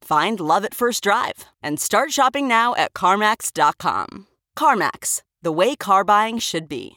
Find love at first drive and start shopping now at CarMax.com. CarMax, the way car buying should be.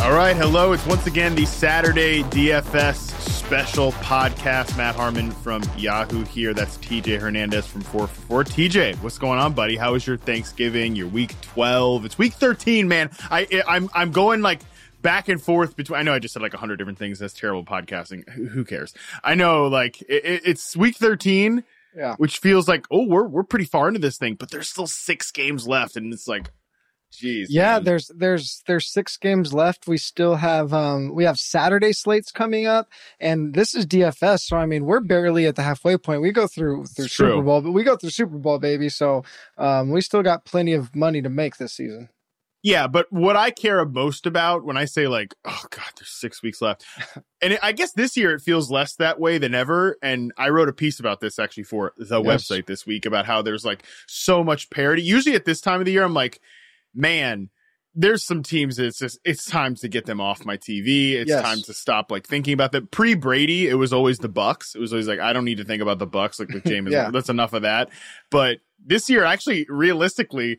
All right, hello. It's once again the Saturday DFS special podcast. Matt Harmon from Yahoo here. That's TJ Hernandez from 444. TJ, what's going on, buddy? How was your Thanksgiving, your week 12? It's week 13, man. I'm going like back and forth between, I know I just said like 100 different things. That's terrible podcasting. Who cares? I know, like it's week 13, yeah, which feels like, oh, we're pretty far into this thing, but there's still 6 games left. And it's like, geez, yeah, man. There's 6 games left. We still have we have Saturday slates coming up, and this is DFS, so I mean we're barely at the halfway point. We go through Super Bowl, but we go through Super Bowl, baby. So we still got plenty of money to make this season. Yeah, but what I care most about when I say like, oh God, there's 6 weeks left, and I guess this year it feels less that way than ever. And I wrote a piece about this actually for the website this week about how there's like so much parity. Usually at this time of the year, I'm like, man, there's some teams that it's time to get them off my TV. It's time to stop like thinking about that. Pre-Brady, it was always the Bucks. It was always like, I don't need to think about the Bucks, like with Jameis. Yeah. That's enough of that. But this year, actually, realistically,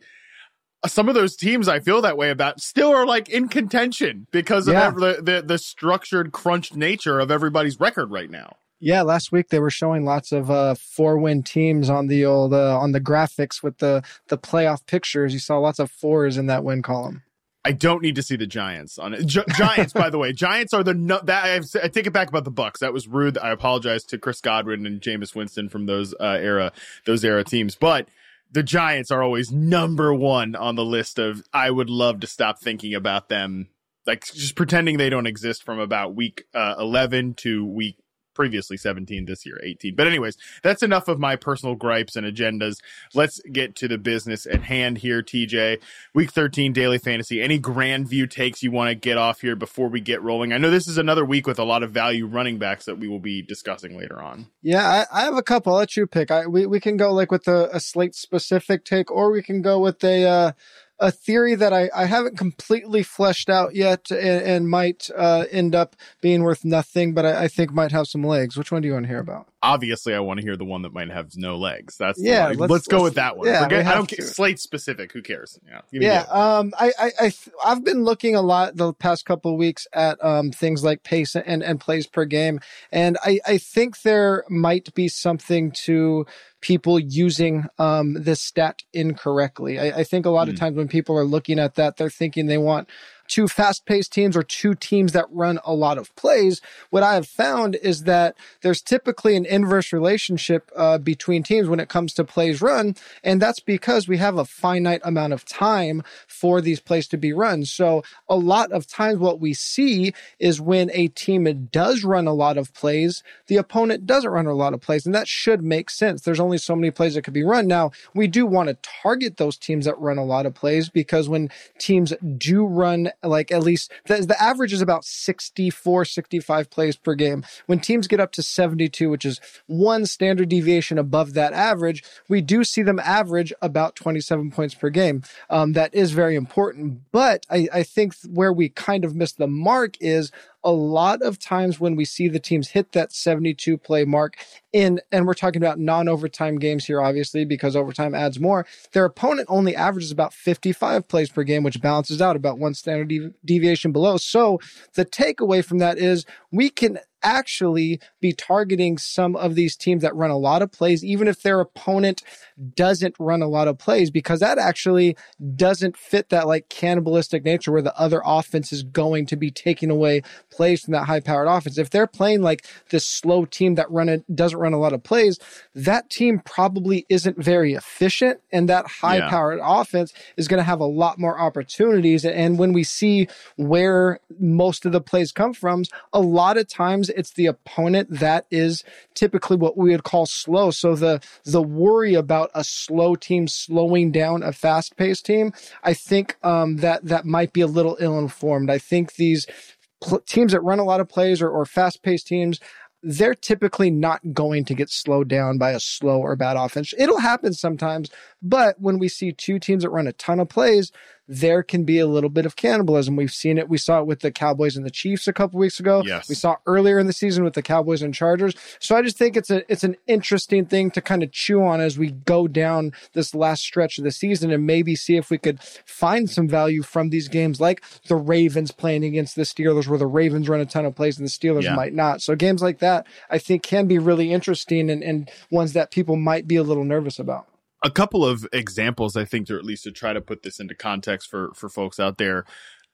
some of those teams I feel that way about still are like in contention because of the structured, crunched nature of everybody's record right now. Yeah, last week they were showing lots of 4-win teams on the old on the graphics with the playoff pictures. You saw lots of 4s in that win column. I don't need to see the Giants on it. Giants, by the way, Giants are I take it back about the Bucks. That was rude. I apologize to Chris Godwin and Jameis Winston from those era teams, but the Giants are always number one on the list of I would love to stop thinking about them, like just pretending they don't exist from about week 11 to week. Previously 17, this year 18. But anyways, that's enough of my personal gripes and agendas. Let's get to the business at hand here, TJ. Week 13 Daily Fantasy. Any grand view takes you want to get off here before we get rolling? I know this is another week with a lot of value running backs that we will be discussing later on. Yeah, I have a couple. I'll let you pick. We can go like with a slate-specific take, or we can go with a theory that I haven't completely fleshed out yet and might end up being worth nothing, but I think might have some legs. Which one do you want to hear about? Obviously, I want to hear the one that might have no legs. That's let's go with that one. Yeah, I don't care. Slate specific. Who cares? Yeah. I've been looking a lot the past couple of weeks at things like pace and plays per game, and I think there might be something to people using this stat incorrectly. I think a lot of times when people are looking at that, they're thinking they want 2 fast-paced teams or 2 teams that run a lot of plays. What I have found is that there's typically an inverse relationship between teams when it comes to plays run, and that's because we have a finite amount of time for these plays to be run. So a lot of times what we see is when a team does run a lot of plays, the opponent doesn't run a lot of plays, and that should make sense. There's only so many plays that could be run. Now, we do want to target those teams that run a lot of plays, because when teams do run like at least the average is about 64, 65 plays per game. When teams get up to 72, which is 1 standard deviation above that average, we do see them average about 27 points per game. That is very important. But I think where we kind of missed the mark is a lot of times when we see the teams hit that 72 play mark and we're talking about non-overtime games here, obviously, because overtime adds more, their opponent only averages about 55 plays per game, which balances out about 1 standard deviation below. So the takeaway from that is we can actually be targeting some of these teams that run a lot of plays, even if their opponent doesn't run a lot of plays, because that actually doesn't fit that like cannibalistic nature where the other offense is going to be taking away plays from that high-powered offense. If they're playing like this slow team that doesn't run a lot of plays, that team probably isn't very efficient, and that high-powered offense is going to have a lot more opportunities. And when we see where most of the plays come from, a lot of times it's the opponent that is typically what we would call slow. So the worry about a slow team slowing down a fast-paced team, I think that might be a little ill-informed. I think these teams that run a lot of plays or fast-paced teams, they're typically not going to get slowed down by a slow or bad offense. It'll happen sometimes, but when we see two teams that run a ton of plays, there can be a little bit of cannibalism. We've seen it. We saw it with the Cowboys and the Chiefs a couple weeks ago. Yes. We saw earlier in the season with the Cowboys and Chargers. So I just think it's an interesting thing to kind of chew on as we go down this last stretch of the season and maybe see if we could find some value from these games like the Ravens playing against the Steelers, where the Ravens run a ton of plays and the Steelers might not. So games like that, I think, can be really interesting and ones that people might be a little nervous about. A couple of examples, I think, or at least to try to put this into context for folks out there.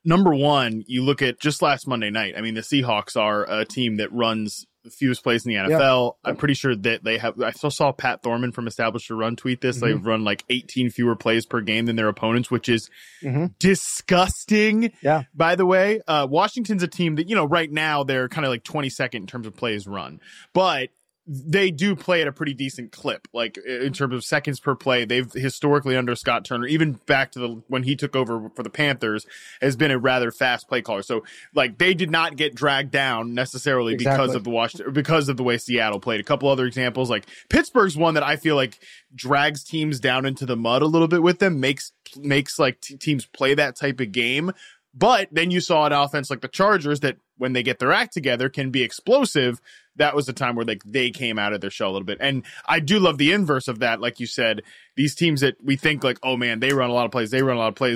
Number one, you look at just last Monday night. I mean, the Seahawks are a team that runs the fewest plays in the NFL. Yeah. I'm pretty sure that they have – I still saw Pat Thorman from Establish a Run tweet this. Mm-hmm. They've run like 18 fewer plays per game than their opponents, which is disgusting, by the way. Washington's a team that, you know, right now they're kind of like 22nd in terms of plays run. But – they do play at a pretty decent clip, like in terms of seconds per play. They've historically under Scott Turner, even back to when he took over for the Panthers, has been a rather fast play caller. So like they did not get dragged down necessarily because of the way Seattle played. A couple other examples, like Pittsburgh's one that I feel like drags teams down into the mud a little bit with them, makes like teams play that type of game. But then you saw an offense like the Chargers that when they get their act together can be explosive. That was the time where like they came out of their shell a little bit. And I do love the inverse of that. Like you said, these teams that we think like, oh man, they run a lot of plays.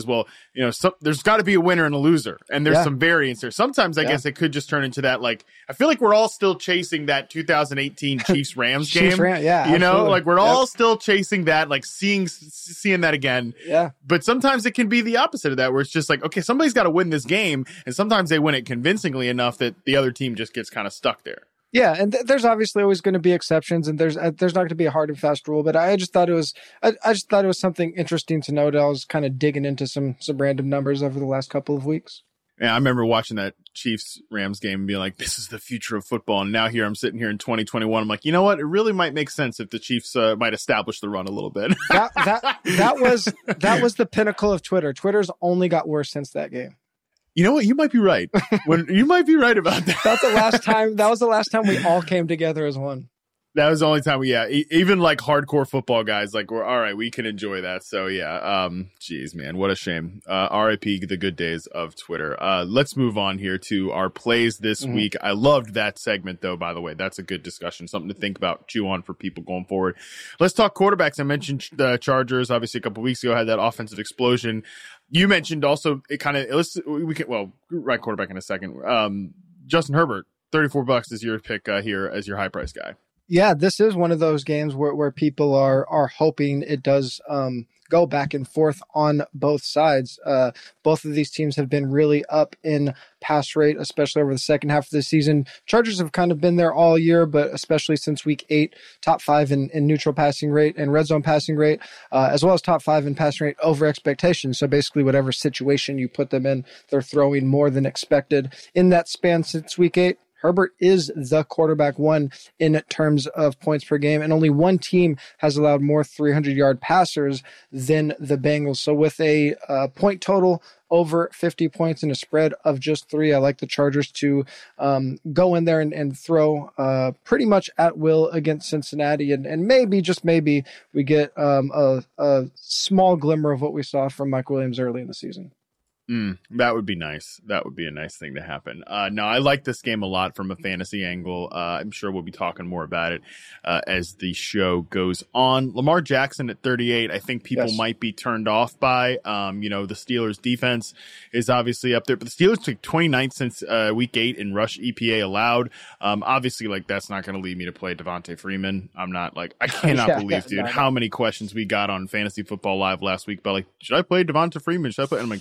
Well, you know, there's got to be a winner and a loser. And there's some variance there. Sometimes I guess it could just turn into that. Like, I feel like we're all still chasing that 2018 Chiefs-Rams game. You know, absolutely. Like we're all still chasing that, like seeing that again. Yeah. But sometimes it can be the opposite of that, where it's just like, okay, somebody's got to win this game. And sometimes they win it convincingly enough that the other team just gets kind of stuck there. Yeah, and there's obviously always going to be exceptions, and there's not going to be a hard and fast rule. But I just thought it was something interesting to note. I was kind of digging into some random numbers over the last couple of weeks. Yeah, I remember watching that Chiefs-Rams game and being like, this is the future of football. And now here I'm sitting here in 2021. I'm like, you know what? It really might make sense if the Chiefs might establish the run a little bit. that was the pinnacle of Twitter. Twitter's only got worse since that game. You know what? You might be right. You might be right about that. That was the last time we all came together as one. That was the only time even like hardcore football guys, like we're all right, we can enjoy that. So yeah, geez, man, what a shame. RIP the good days of Twitter. Let's move on here to our plays this week. I loved that segment though, by the way. That's a good discussion, something to think about, chew on for people going forward. Let's talk quarterbacks. I mentioned the Chargers, obviously a couple weeks ago, had that offensive explosion. You mentioned also it kind of, we can, well, right quarterback in a second. Justin Herbert, $34 is your pick here as your high price guy. Yeah, this is one of those games where people are hoping it does go back and forth on both sides. Both of these teams have been really up in pass rate, especially over the second half of the season. Chargers have kind of been there all year, but especially since week 8, top 5 in neutral passing rate and red zone passing rate, as well as top 5 in passing rate over expectation. So basically whatever situation you put them in, they're throwing more than expected in that span since week 8. Herbert is the quarterback one in terms of points per game, and only one team has allowed more 300-yard passers than the Bengals. So with a point total over 50 points and a spread of just 3, I like the Chargers to go in there and throw pretty much at will against Cincinnati. And maybe, just maybe, we get a small glimmer of what we saw from Mike Williams early in the season. That would be nice. That would be a nice thing to happen. No, I like this game a lot from a fantasy angle. I'm sure we'll be talking more about it as the show goes on. Lamar Jackson at 38, I think people might be turned off by. You know, the Steelers defense is obviously up there, but the Steelers took 29th since week 8 in rush EPA allowed. Obviously, like, that's not going to lead me to play Devonta Freeman. I'm not like, I cannot believe, dude, how many questions we got on Fantasy Football Live last week about, like, should I play Devonta Freeman? Should I play? And I'm like,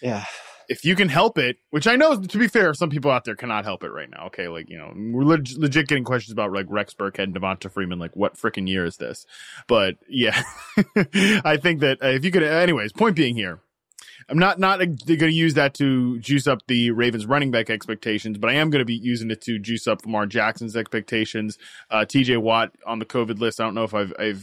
yeah, if you can help it, which I know, to be fair, some people out there cannot help it right now. Okay, like, you know, we're legit getting questions about, like, Rex Burkhead and Devonta Freeman. Like, what freaking year is this? But yeah, I think that if you could, anyways, point being here, I'm not going to use that to juice up the Ravens running back expectations, but I am going to be using it to juice up Lamar Jackson's expectations. TJ Watt on the COVID list. I don't know if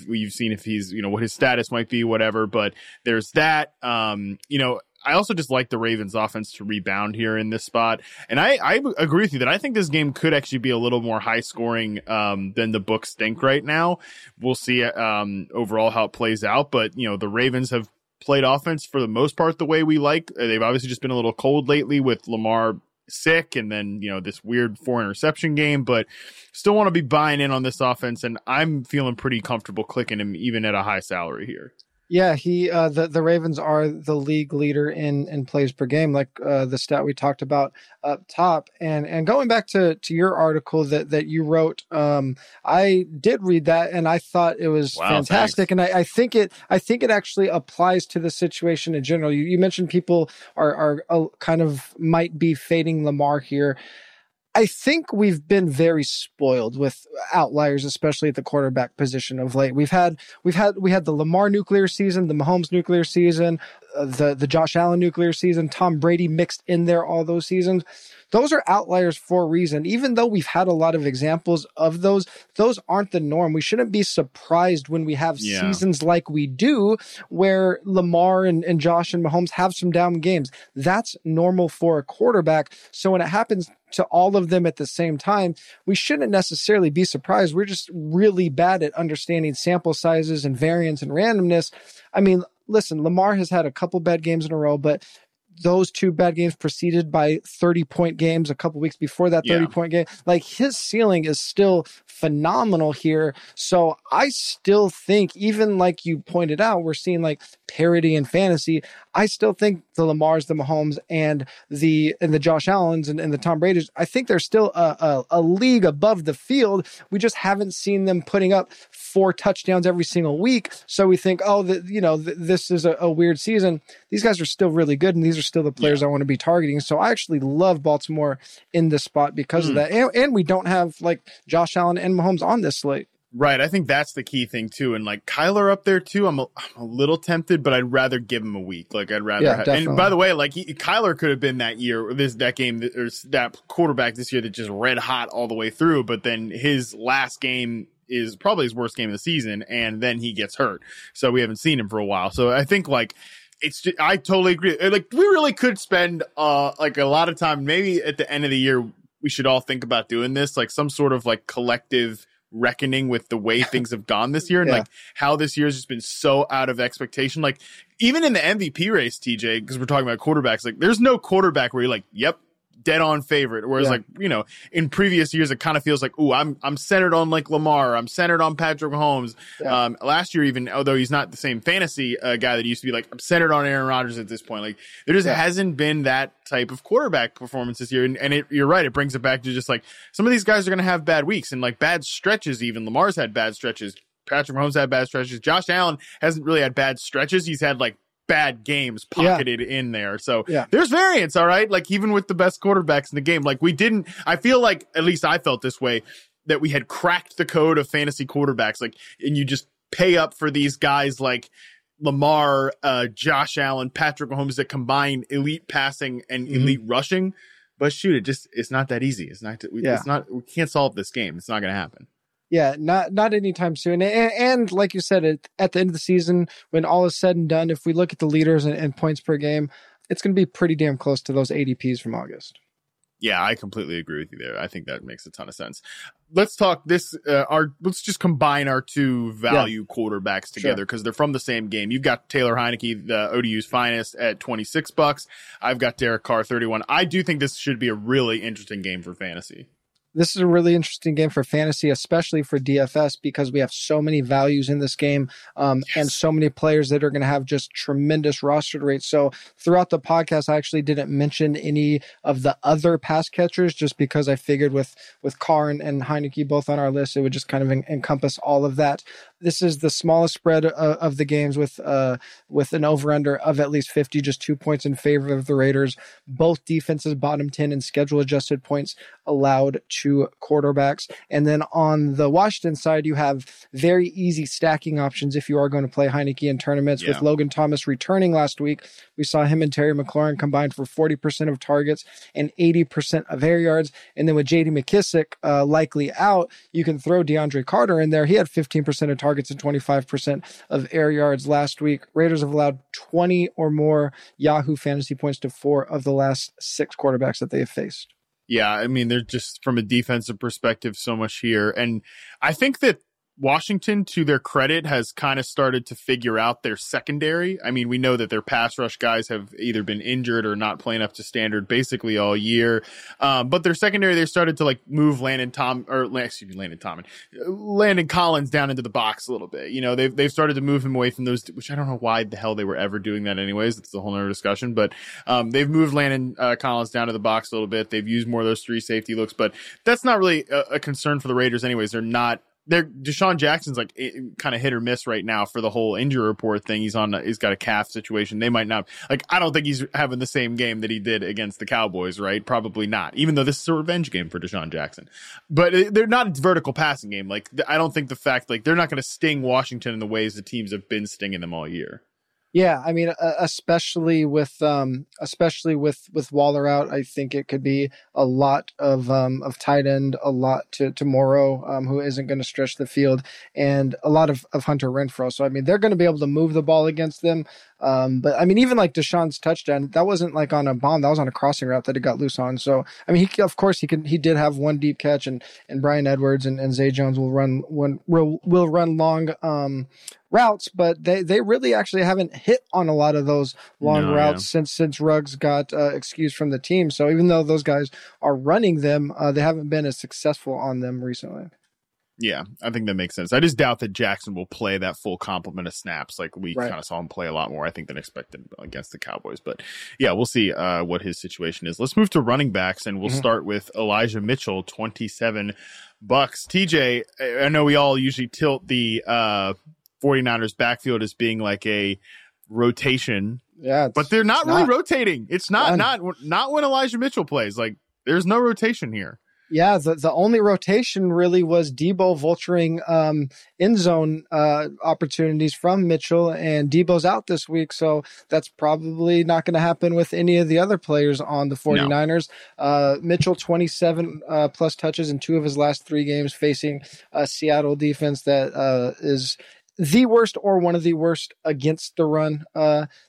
you've seen if he's, you know, what his status might be, whatever, but there's that. You know, I also just like the Ravens offense to rebound here in this spot. And I agree with you that I think this game could actually be a little more high scoring than the books think right now. We'll see overall how it plays out. But, you know, the Ravens have played offense for the most part the way we like. They've obviously just been a little cold lately with Lamar sick and then, you know, this weird 4-interception game, but still want to be buying in on this offense. And I'm feeling pretty comfortable clicking him even at a high salary here. Yeah, he the Ravens are the league leader in plays per game, like the stat we talked about up top. And going back to your article that you wrote, I did read that and I thought it was fantastic. Thanks. And I think it actually applies to the situation in general. You mentioned people are kind of might be fading Lamar here. I think we've been very spoiled with outliers, especially at the quarterback position of late. We had the Lamar nuclear season, the Mahomes nuclear season, the Josh Allen nuclear season, Tom Brady mixed in there, all those seasons. Those are outliers for a reason. Even though we've had a lot of examples of those aren't the norm. We shouldn't be surprised when we have seasons like we do where Lamar and Josh and Mahomes have some down games. That's normal for a quarterback. So when it happens to all of them at the same time, we shouldn't necessarily be surprised. We're just really bad at understanding sample sizes and variance and randomness. I mean, listen, Lamar has had a couple bad games in a row, but those two bad games preceded by 30-point games a couple weeks before that 30-point game. Like, his ceiling is still phenomenal here. So I still think, even like you pointed out, we're seeing like parity in fantasy. I still think the Lamars, the Mahomes, and the Josh Allens and the Tom Brady's, I think they're still a league above the field. We just haven't seen them putting up 4 touchdowns every single week. So we think, this is a weird season. These guys are still really good, and these are still the players I want to be targeting. So I actually love Baltimore in this spot because of that. And we don't have like Josh Allen and Mahomes on this slate. Right. I think that's the key thing too. And like Kyler up there too, I'm a little tempted, but I'd rather give him a week. Like I'd rather have, and by the way, like Kyler could have been that quarterback this year that just red hot all the way through. But then his last game is probably his worst game of the season. And then he gets hurt. So we haven't seen him for a while. So I think like, I totally agree. Like, we really could spend like a lot of time. Maybe at the end of the year, we should all think about doing this, like some sort of like collective reckoning with the way things have gone this year and like how this year's just been so out of expectation. Like, even in the MVP race, TJ, because we're talking about quarterbacks, like there's no quarterback where you're like, yep, dead on favorite. Whereas like, you know, in previous years, it kind of feels like, ooh, I'm centered on like Lamar. I'm centered on Patrick Mahomes. Yeah. Last year, even although he's not the same fantasy guy that he used to be, like I'm centered on Aaron Rodgers at this point. Like there just hasn't been that type of quarterback performance this year. And you're right. It brings it back to just like some of these guys are going to have bad weeks and like bad stretches. Even Lamar's had bad stretches. Patrick Mahomes had bad stretches. Josh Allen hasn't really had bad stretches. He's had like bad games pocketed in there. So there's variance, all right? Like even with the best quarterbacks in the game, like I feel like, at least I felt this way, that we had cracked the code of fantasy quarterbacks. Like, and you just pay up for these guys like Lamar, Josh Allen, Patrick Mahomes that combine elite passing and elite rushing. But shoot, it's not that easy. We can't solve this game. It's not going to happen. Yeah, not anytime soon. And like you said, at the end of the season, when all is said and done, if we look at the leaders and points per game, it's going to be pretty damn close to those ADPs from August. Yeah, I completely agree with you there. I think that makes a ton of sense. Let's talk this. Let's just combine our two value quarterbacks together because they're from the same game. You've got Taylor Heineke, the ODU's finest, at $26. I've got Derek Carr, $31. I do think this should be a really interesting game for fantasy. This is a really interesting game for fantasy, especially for DFS, because we have so many values in this game and so many players that are going to have just tremendous roster rates. So throughout the podcast, I actually didn't mention any of the other pass catchers just because I figured with Carr and Heineke both on our list, it would just kind of encompass all of that. This is the smallest spread of the games with an over-under of at least 50, just 2 points in favor of the Raiders. Both defenses bottom 10 in schedule-adjusted points allowed to quarterbacks. And then on the Washington side, you have very easy stacking options if you are going to play Heineke in tournaments. Yeah. With Logan Thomas returning last week, we saw him and Terry McLaurin combined for 40% of targets and 80% of air yards. And then with J.D. McKissick likely out, you can throw DeAndre Carter in there. He had 15% of targets and 25% of air yards last week. Raiders have allowed 20 or more Yahoo fantasy points to 4 of the last 6 quarterbacks that they have faced. Yeah, I mean, they're just, from a defensive perspective, so much here. And I think that Washington, to their credit, has kind of started to figure out their secondary. I mean, we know that their pass rush guys have either been injured or not playing up to standard basically all year. But their secondary, they started to like move Landon Collins down into the box a little bit. You know, they've started to move him away from those, which I don't know why the hell they were ever doing that anyways. It's a whole nother discussion, but they've moved Landon Collins down to the box a little bit. They've used more of those three safety looks, but that's not really a concern for the Raiders anyways. Deshaun Jackson's like kind of hit or miss right now for the whole injury report thing. He's got a calf situation. They might not like. I don't think he's having the same game that he did against the Cowboys, right? Probably not. Even though this is a revenge game for Deshaun Jackson, but they're not a vertical passing game. Like I don't think the fact they're not going to sting Washington in the ways the teams have been stinging them all year. Yeah, I mean, especially with Waller out, I think it could be a lot of tight end, a lot to Morrow, who isn't going to stretch the field, and a lot of Hunter Renfrow. So I mean, they're going to be able to move the ball against them. But I mean, even like Deshaun's touchdown, that wasn't like on a bomb; that was on a crossing route that it got loose on. So I mean, he did have one deep catch, and Bryan Edwards and Zay Jones will run long routes, but they really actually haven't hit on a lot of those long routes since Ruggs got excused from the team. So even though those guys are running them, they haven't been as successful on them recently. Yeah, I think that makes sense. I just doubt that Jackson will play that full complement of snaps. Like we kind of saw him play a lot more, I think, than expected against the Cowboys. But yeah, we'll see what his situation is. Let's move to running backs, and we'll start with Elijah Mitchell, $27. TJ, I know we all usually tilt the 49ers backfield as being like a rotation, but they're not really rotating. It's not when Elijah Mitchell plays. Like there's no rotation here. Yeah, the only rotation really was Deebo vulturing end zone opportunities from Mitchell, and Deebo's out this week, so that's probably not going to happen with any of the other players on the 49ers. No. Mitchell, 27 plus touches in 2 of his last 3 games facing a Seattle defense that is the worst or one of the worst against the run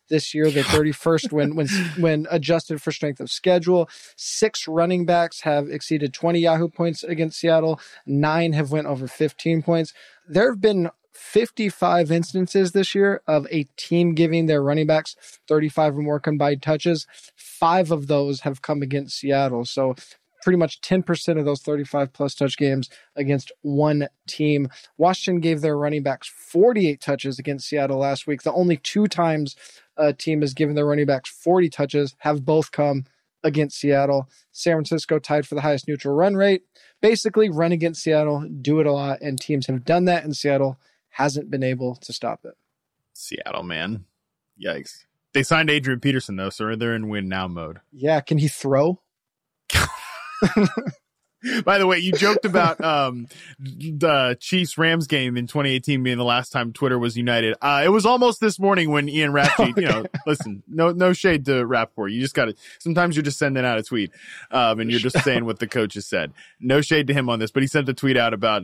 this year. The 31st when adjusted for strength of schedule. 6 running backs have exceeded 20 Yahoo points against Seattle. 9 have went over 15 points. There have been 55 instances this year of a team giving their running backs 35 or more combined touches. 5 of those have come against Seattle. So pretty much 10% of those 35-plus touch games against one team. Washington gave their running backs 48 touches against Seattle last week. The only 2 times a team has given their running backs 40 touches have both come against Seattle. San Francisco tied for the highest neutral run rate. Basically, run against Seattle, do it a lot, and teams have done that, and Seattle hasn't been able to stop it. Seattle, man. Yikes. They signed Adrian Peterson, though, so they're in win-now mode. Yeah, can he throw? By the way, you joked about the Chiefs-Rams game in 2018 being the last time Twitter was united. It was almost this morning when Ian Rappaport, listen, no shade to Rappaport. You just got to, sometimes you're just sending out a tweet and you're just saying what the coaches said. No shade to him on this, but he sent a tweet out about,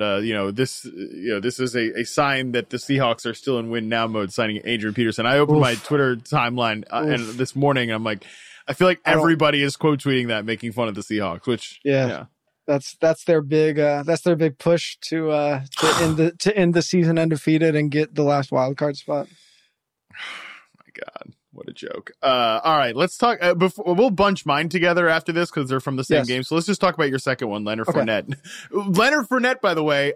this is a sign that the Seahawks are still in win now mode signing Adrian Peterson. I opened my Twitter timeline and this morning I'm like, I feel like everybody is quote tweeting that, making fun of the Seahawks, which that's their big push to end the season undefeated and get the last wild card spot. My God, what a joke! All right, let's talk. We'll bunch mine together after this because they're from the same game. So let's just talk about your second one, Leonard Fournette. Leonard Fournette, by the way,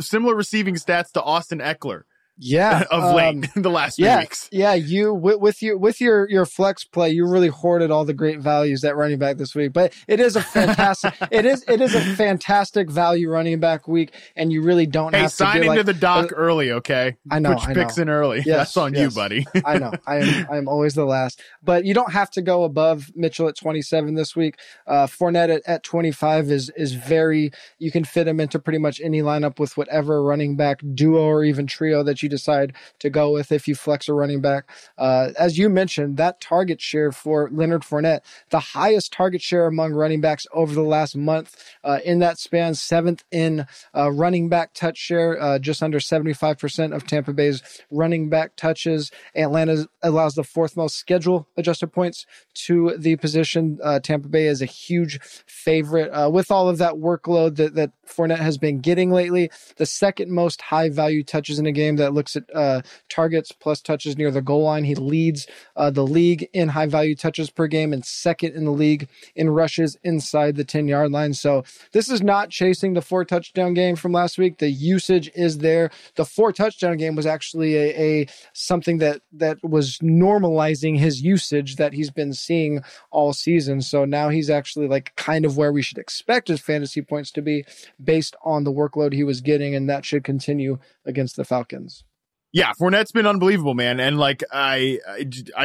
similar receiving stats to Austin Eckler. Yeah, of late in the last few weeks. Yeah, you with your flex play, you really hoarded all the great values at running back this week. But it is a fantastic, it is a fantastic value running back week, and you really don't have to sign into the doc early, okay? I know. Picks in early. Yes, that's on you, buddy. I know. I am always the last, but you don't have to go above Mitchell at 27 this week. Fournette at 25 is very. You can fit him into pretty much any lineup with whatever running back duo or even trio that you decide to go with if you flex a running back. As you mentioned, that target share for Leonard Fournette, the highest target share among running backs over the last month in that span, seventh in running back touch share, just under 75% of Tampa Bay's running back touches. Atlanta allows the fourth most schedule adjusted points to the position. Tampa Bay is a huge favorite. With all of that workload that Fournette has been getting lately, the second most high value touches in a game that looks at targets plus touches near the goal line. He leads the league in high-value touches per game and second in the league in rushes inside the 10-yard line. So this is not chasing the four-touchdown game from last week. The usage is there. The four-touchdown game was actually a something that was normalizing his usage that he's been seeing all season. So now he's actually like kind of where we should expect his fantasy points to be based on the workload he was getting, and that should continue against the Falcons. Yeah, Fournette's been unbelievable, man. And like, I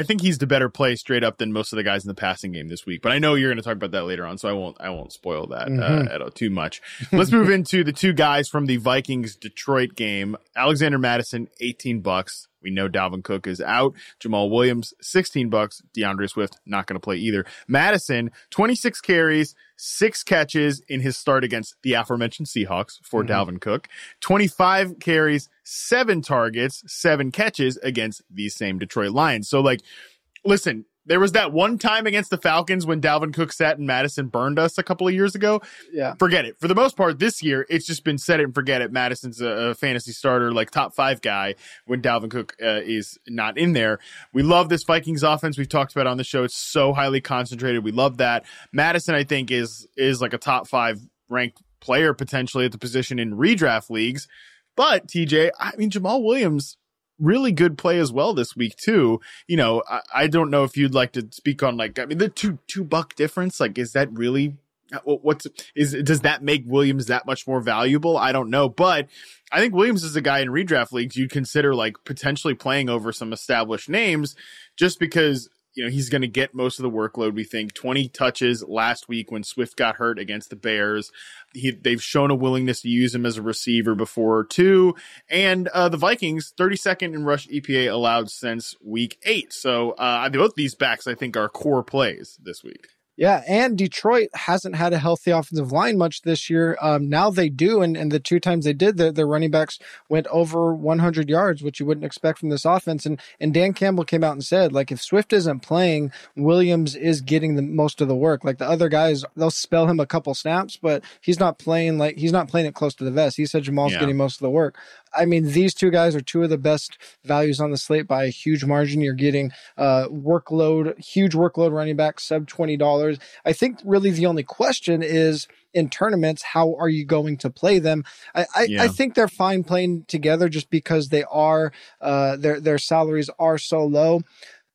think he's the better play straight up than most of the guys in the passing game this week. But I know you're going to talk about that later on, so I won't spoil that too much. Let's move into the two guys from the Vikings-Detroit game. Alexander Mattison, $18. We know Dalvin Cook is out. Jamal Williams, $16. DeAndre Swift, not going to play either. Mattison, 26 carries, 6 catches in his start against the aforementioned Seahawks for Dalvin Cook. 25 carries, 7 targets, 7 catches against these same Detroit Lions. So, like, listen, there was that one time against the Falcons when Dalvin Cook sat and Madison burned us a couple of years ago. Yeah. Forget it. For the most part this year, it's just been set it and forget it. Madison's a fantasy starter, like top 5 guy when Dalvin Cook is not in there. We love this Vikings offense. We've talked about it on the show. It's so highly concentrated. We love that. Madison, I think, is like a top 5 ranked player potentially at the position in redraft leagues. But TJ, I mean, Jamal Williams, really good play as well this week too. You know, I don't know if you'd like to speak on, like, I mean, the $2 difference, like, is that really does that make Williams that much more valuable? I don't know, but I think Williams is a guy in redraft leagues you'd consider like potentially playing over some established names just because, you know, he's going to get most of the workload. We think 20 touches last week when Swift got hurt against the Bears. They've shown a willingness to use him as a receiver before too. And the Vikings, 32nd in rush EPA allowed since week 8. So both these backs, I think, are core plays this week. Yeah, and Detroit hasn't had a healthy offensive line much this year. Now they do, and the two times they did, their running backs went over 100 yards, which you wouldn't expect from this offense. And Dan Campbell came out and said, like, if Swift isn't playing, Williams is getting most of the work. Like, the other guys, they'll spell him a couple snaps, but he's not playing it close to the vest. He said Jamal's getting most of the work. I mean, these two guys are two of the best values on the slate by a huge margin. You're getting huge workload running back, sub $20. I think really the only question is, in tournaments, how are you going to play them? I think they're fine playing together just because they are their salaries are so low.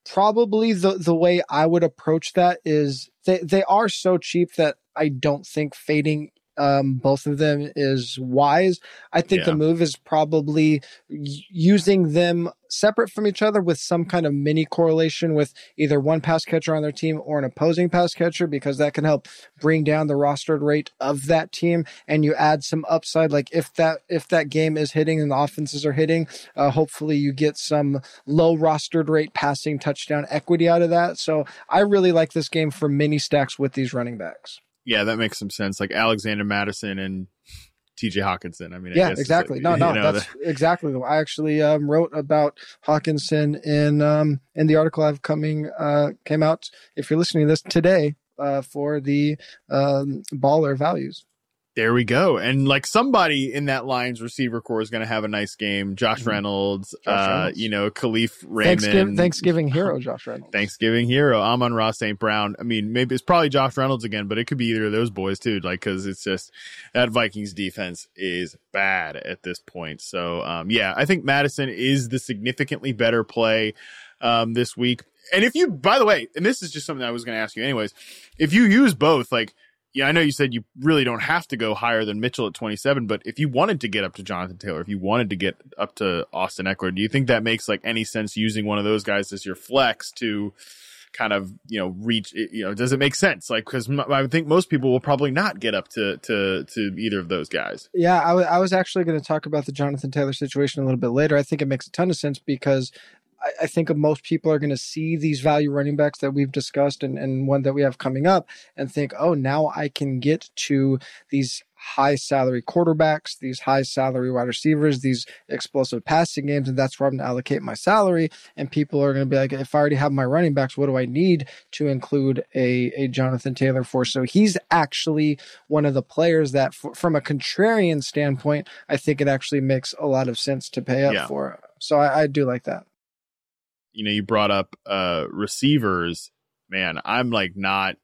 Probably the way I would approach that is they are so cheap that I don't think fading both of them is wise. I think the move is probably using them separate from each other with some kind of mini correlation with either one pass catcher on their team or an opposing pass catcher, because that can help bring down the rostered rate of that team. And you add some upside, like if that game is hitting and the offenses are hitting, hopefully you get some low rostered rate passing touchdown equity out of that. So I really like this game for mini stacks with these running backs. Yeah, that makes some sense. Like Alexander Mattison and TJ Hawkinson. I mean, yeah, exactly. Exactly. I actually wrote about Hawkinson in the article I've came out. If you're listening to this today, for the baller values. There we go. And like somebody in that Lions receiver core is going to have a nice game. Josh Reynolds. Khalif Raymond. Thanksgiving hero, Josh Reynolds. Thanksgiving hero, Amon-Ra St. Brown. I mean, maybe it's probably Josh Reynolds again, but it could be either of those boys too. Like, cause it's just that Vikings defense is bad at this point. So I think Madison is the significantly better play this week. And if you, by the way, and this is just something I was going to ask you anyways, if you use both, like, yeah, I know you said you really don't have to go higher than Mitchell at 27, but if you wanted to get up to Jonathan Taylor, if you wanted to get up to Austin Eckler, do you think that makes like any sense using one of those guys as your flex to kind of, reach, does it make sense? Like, because I would think most people will probably not get up to either of those guys. Yeah, I was actually going to talk about the Jonathan Taylor situation a little bit later. I think it makes a ton of sense because I think most people are going to see these value running backs that we've discussed and one that we have coming up and think, oh, now I can get to these high salary quarterbacks, these high salary wide receivers, these explosive passing games, and that's where I'm going to allocate my salary. And people are going to be like, if I already have my running backs, what do I need to include a Jonathan Taylor for? So he's actually one of the players that from a contrarian standpoint, I think it actually makes a lot of sense to pay up for. So I do like that. You brought up receivers, man. I'm like I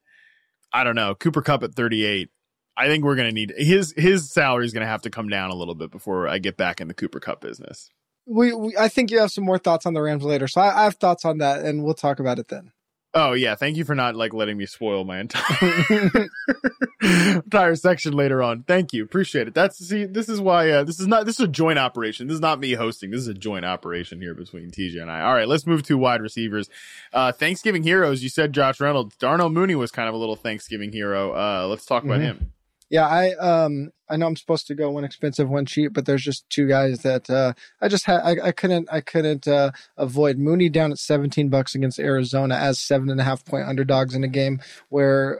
don't know. Cooper Kupp at 38. I think we're going to need his salary is going to have to come down a little bit before I get back in the Cooper Kupp business. I think you have some more thoughts on the Rams later. So I have thoughts on that and we'll talk about it then. Oh yeah. Thank you for not letting me spoil my entire section later on. Thank you. Appreciate it. This is why, this is a joint operation. This is not me hosting. This is a joint operation here between TJ and I. All right. Let's move to wide receivers. Thanksgiving heroes. You said Josh Reynolds. Darnell Mooney was kind of a little Thanksgiving hero. Let's talk about him. Yeah. I know I'm supposed to go one expensive, one cheap, but there's just two guys that I couldn't avoid. Mooney down at $17 against Arizona as 7.5 point underdogs in a game where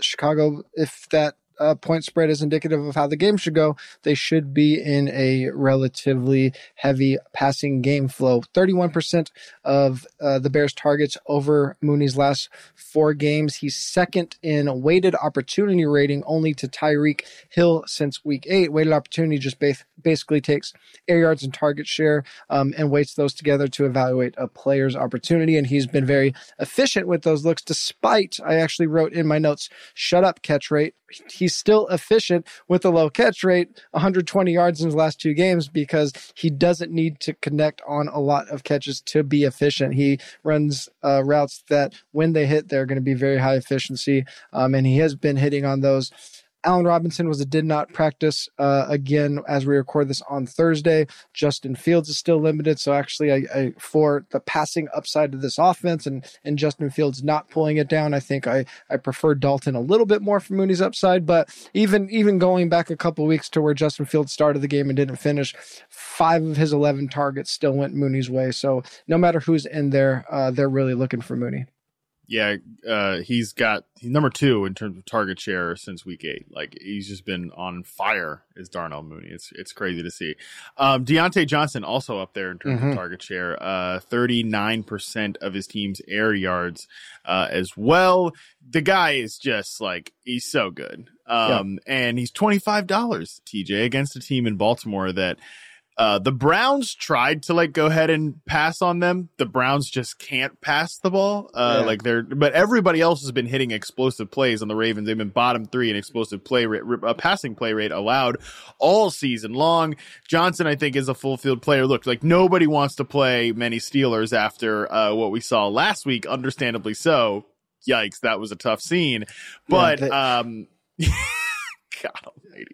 Chicago, if that point spread is indicative of how the game should go, they should be in a relatively heavy passing game flow. 31% of the Bears' targets over Mooney's last four games. He's second in weighted opportunity rating only to Tyreek Hill since week 8. Weighted opportunity just basically takes air yards and target share and weights those together to evaluate a player's opportunity. And he's been very efficient with those looks despite, I actually wrote in my notes, shut up catch rate. He's still efficient with a low catch rate, 120 yards in his last two games, because he doesn't need to connect on a lot of catches to be efficient. He runs routes that when they hit, they're going to be very high efficiency, and he has been hitting on those. Allen Robinson did not practice again as we record this on Thursday. Justin Fields is still limited. So actually I for the passing upside of this offense and Justin Fields not pulling it down, I think I prefer Dalton a little bit more for Mooney's upside. But even going back a couple weeks to where Justin Fields started the game and didn't finish, 5 of his 11 targets still went Mooney's way. So no matter who's in there, they're really looking for Mooney. Yeah, he's number 2 in terms of target share since week 8. Like, he's just been on fire as Darnell Mooney. It's crazy to see. Diontae Johnson also up there in terms of target share. 39% of his team's air yards as well. The guy is just like, he's so good. And he's $25, TJ, against a team in Baltimore that the Browns tried to go ahead and pass on them. The Browns just can't pass the ball. But everybody else has been hitting explosive plays on the Ravens. They've been bottom 3 in explosive play rate, passing play rate allowed all season long. Johnson, I think, is a full field player. Look, nobody wants to play many Steelers after what we saw last week. Understandably so. Yikes, that was a tough scene. But God.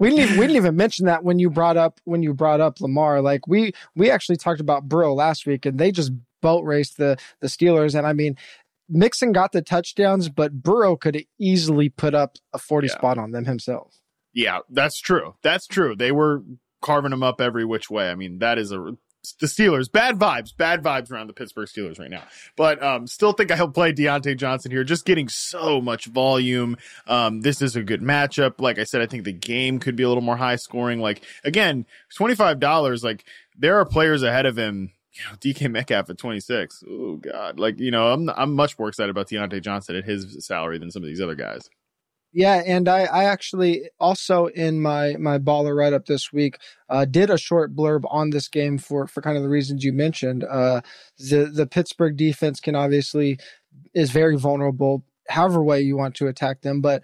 We didn't even mention that when you brought up Lamar. Like we actually talked about Burrow last week, and they just boat raced the Steelers. And I mean, Mixon got the touchdowns, but Burrow could easily put up a 40 spot on them himself. Yeah, that's true. They were carving them up every which way. I mean, that is a the Steelers. Bad vibes around the Pittsburgh Steelers right now. But still think I'll play Diontae Johnson here. Just getting so much volume. This is a good matchup. Like I said, I think the game could be a little more high scoring. Like, again, $25, like there are players ahead of him. You know, DK Metcalf at 26. Oh, God. Like, you know, I'm much more excited about Diontae Johnson at his salary than some of these other guys. Yeah, and I actually also in my baller write-up this week did a short blurb on this game for kind of the reasons you mentioned. The Pittsburgh defense can obviously is very vulnerable however way you want to attack them. But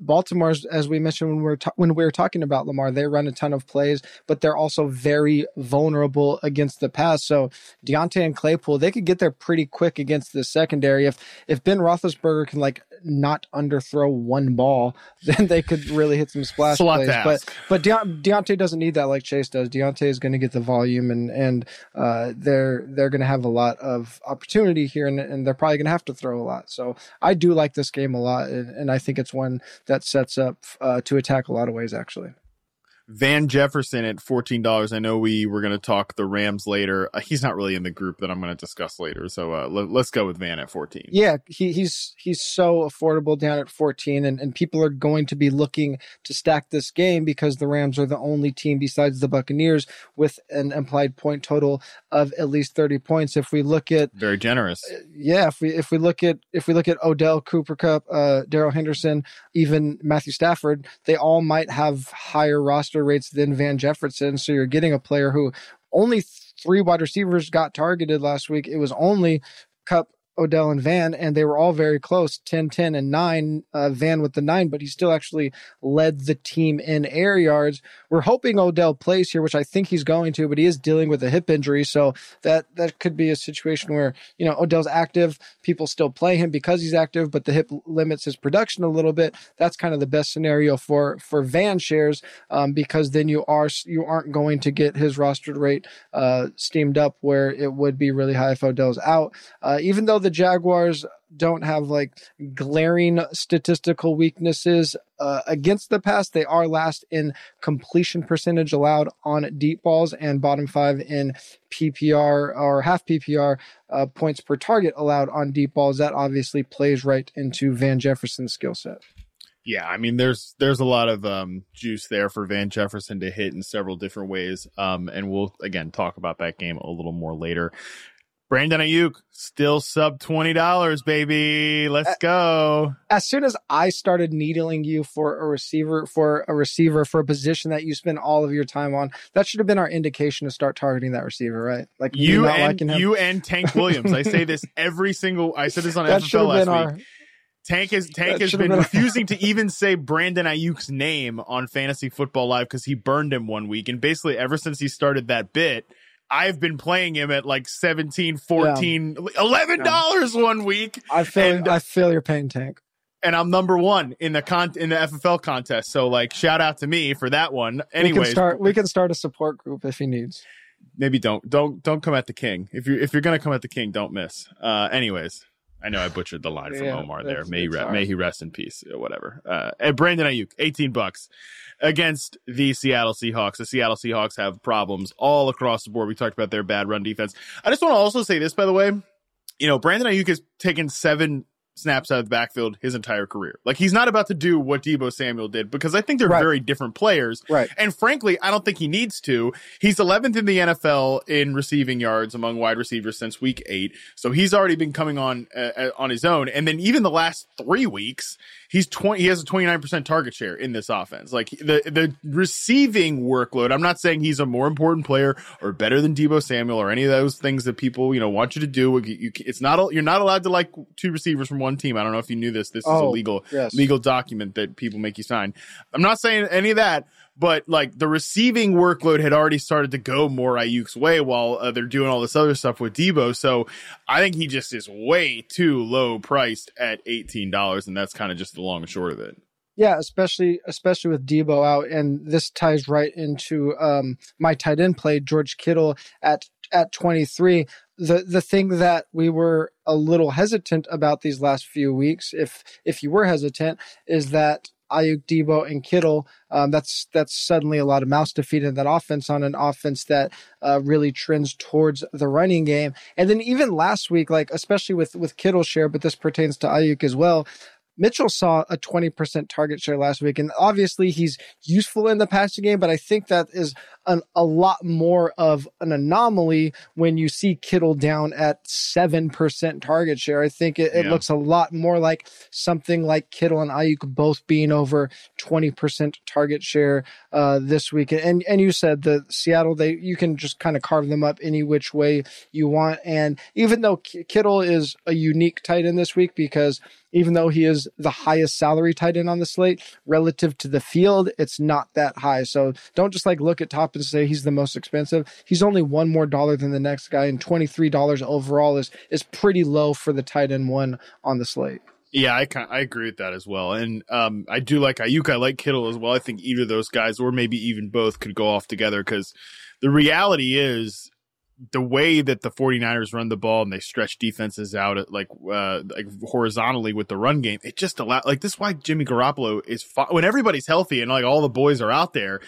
Baltimore's, as we mentioned when we were talking about Lamar, they run a ton of plays, but they're also very vulnerable against the pass. So Diontae and Claypool, they could get there pretty quick against the secondary. If Ben Roethlisberger can like not underthrow one ball, then they could really hit some splash plays. But Diontae doesn't need that like Chase does. Diontae is going to get the volume, and they're going to have a lot of opportunity here, and they're probably going to have to throw a lot. So I do like this game a lot, and I think it's one that sets up to attack a lot of ways, actually. Van Jefferson at $14. I know we were going to talk the Rams later. He's not really in the group that I'm going to discuss later. So let's go with Van at 14. Yeah, he's so affordable down at 14, and people are going to be looking to stack this game because the Rams are the only team besides the Buccaneers with an implied point total of at least 30 points. If we look at very generous, yeah. If we look at Odell, Cooper Kupp, Darrell Henderson, even Matthew Stafford, they all might have higher roster rates than Van Jefferson. So you're getting a player who only three wide receivers got targeted last week. It was only Kupp, Odell, and Van, and they were all very close, 10, 10, and 9, Van with the 9, but he still actually led the team in air yards. We're hoping Odell plays here, which I think he's going to, but he is dealing with a hip injury, so that could be a situation where, you know, Odell's active, people still play him because he's active, but the hip limits his production a little bit. That's kind of the best scenario for Van shares, because then you aren't going to get his rostered rate steamed up where it would be really high if Odell's out. Even though the Jaguars don't have like glaring statistical weaknesses against the pass, they are last in completion percentage allowed on deep balls and bottom five in PPR or half PPR points per target allowed on deep balls. That obviously plays right into Van Jefferson's skill set. Yeah, I mean, there's a lot of juice there for Van Jefferson to hit in several different ways. And we'll, again, talk about that game a little more later. Brandon Ayuk, still sub $20, baby. Let's go. As soon as I started needling you for a receiver, for a position that you spend all of your time on, that should have been our indication to start targeting that receiver, right? Like you and Tank Williams. I say this I said this on NFL last week. Tank has been refusing to even say Brandon Ayuk's name on Fantasy Football Live because he burned him one week. And basically ever since he started that bit, I've been playing him at like $17, $14, $11 1 week. I feel your pain, Tank. And I'm number one in the FFL contest. So like, shout out to me for that one. Anyways, we can start a support group if he needs. Maybe don't come at the king. If you're gonna come at the king, don't miss. Anyways, I know I butchered the line from Omar there. May he rest in peace or whatever. And Brandon Ayuk, $18 against the Seattle Seahawks. The Seattle Seahawks have problems all across the board. We talked about their bad run defense. I just want to also say this, by the way. You know, Brandon Ayuk has taken 7 snaps out of the backfield his entire career. Like, he's not about to do what Deebo Samuel did because I think they're very different players. Right. And frankly, I don't think he needs to. He's 11th in the NFL in receiving yards among wide receivers since week 8. So he's already been coming on his own. And then even the last 3 weeks, he has a 29% target share in this offense. Like the receiving workload, I'm not saying he's a more important player or better than Deebo Samuel or any of those things that people, you know, want you to do. You're not allowed to like two receivers from one team. I don't know if you knew this. This is a legal document that people make you sign. I'm not saying any of that, but like the receiving workload had already started to go more Ayuk's way while they're doing all this other stuff with Deebo. So I think he just is way too low priced at $18, and that's kind of just the long and short of it. Yeah, especially with Deebo out, and this ties right into my tight end play, George Kittle at 23. The thing that we were a little hesitant about these last few weeks, if you were hesitant, is that Ayuk, Deebo, and Kittle, that's suddenly a lot of mouths to feed in that offense, on an offense that really trends towards the running game. And then even last week, like especially with Kittle's share, but this pertains to Ayuk as well, Mitchell saw a 20% target share last week, and obviously he's useful in the passing game, but I think that is a lot more of an anomaly when you see Kittle down at 7% target share. I think it looks a lot more like something like Kittle and Ayuk both being over 20% target share this week. And you said that Seattle, you can just kind of carve them up any which way you want. And even though Kittle is a unique tight end this week, because even though he is the highest salary tight end on the slate, relative to the field, it's not that high. So don't just like look at top and say he's the most expensive. He's only one more dollar than the next guy, and $23 overall is pretty low for the tight end one on the slate. Yeah, I agree with that as well. And I do like Ayuk. I like Kittle as well. I think either of those guys, or maybe even both, could go off together, because the reality is the way that the 49ers run the ball and they stretch defenses out at like horizontally with the run game, it just allows, like, this is why Jimmy Garoppolo is when everybody's healthy and like all the boys are out there.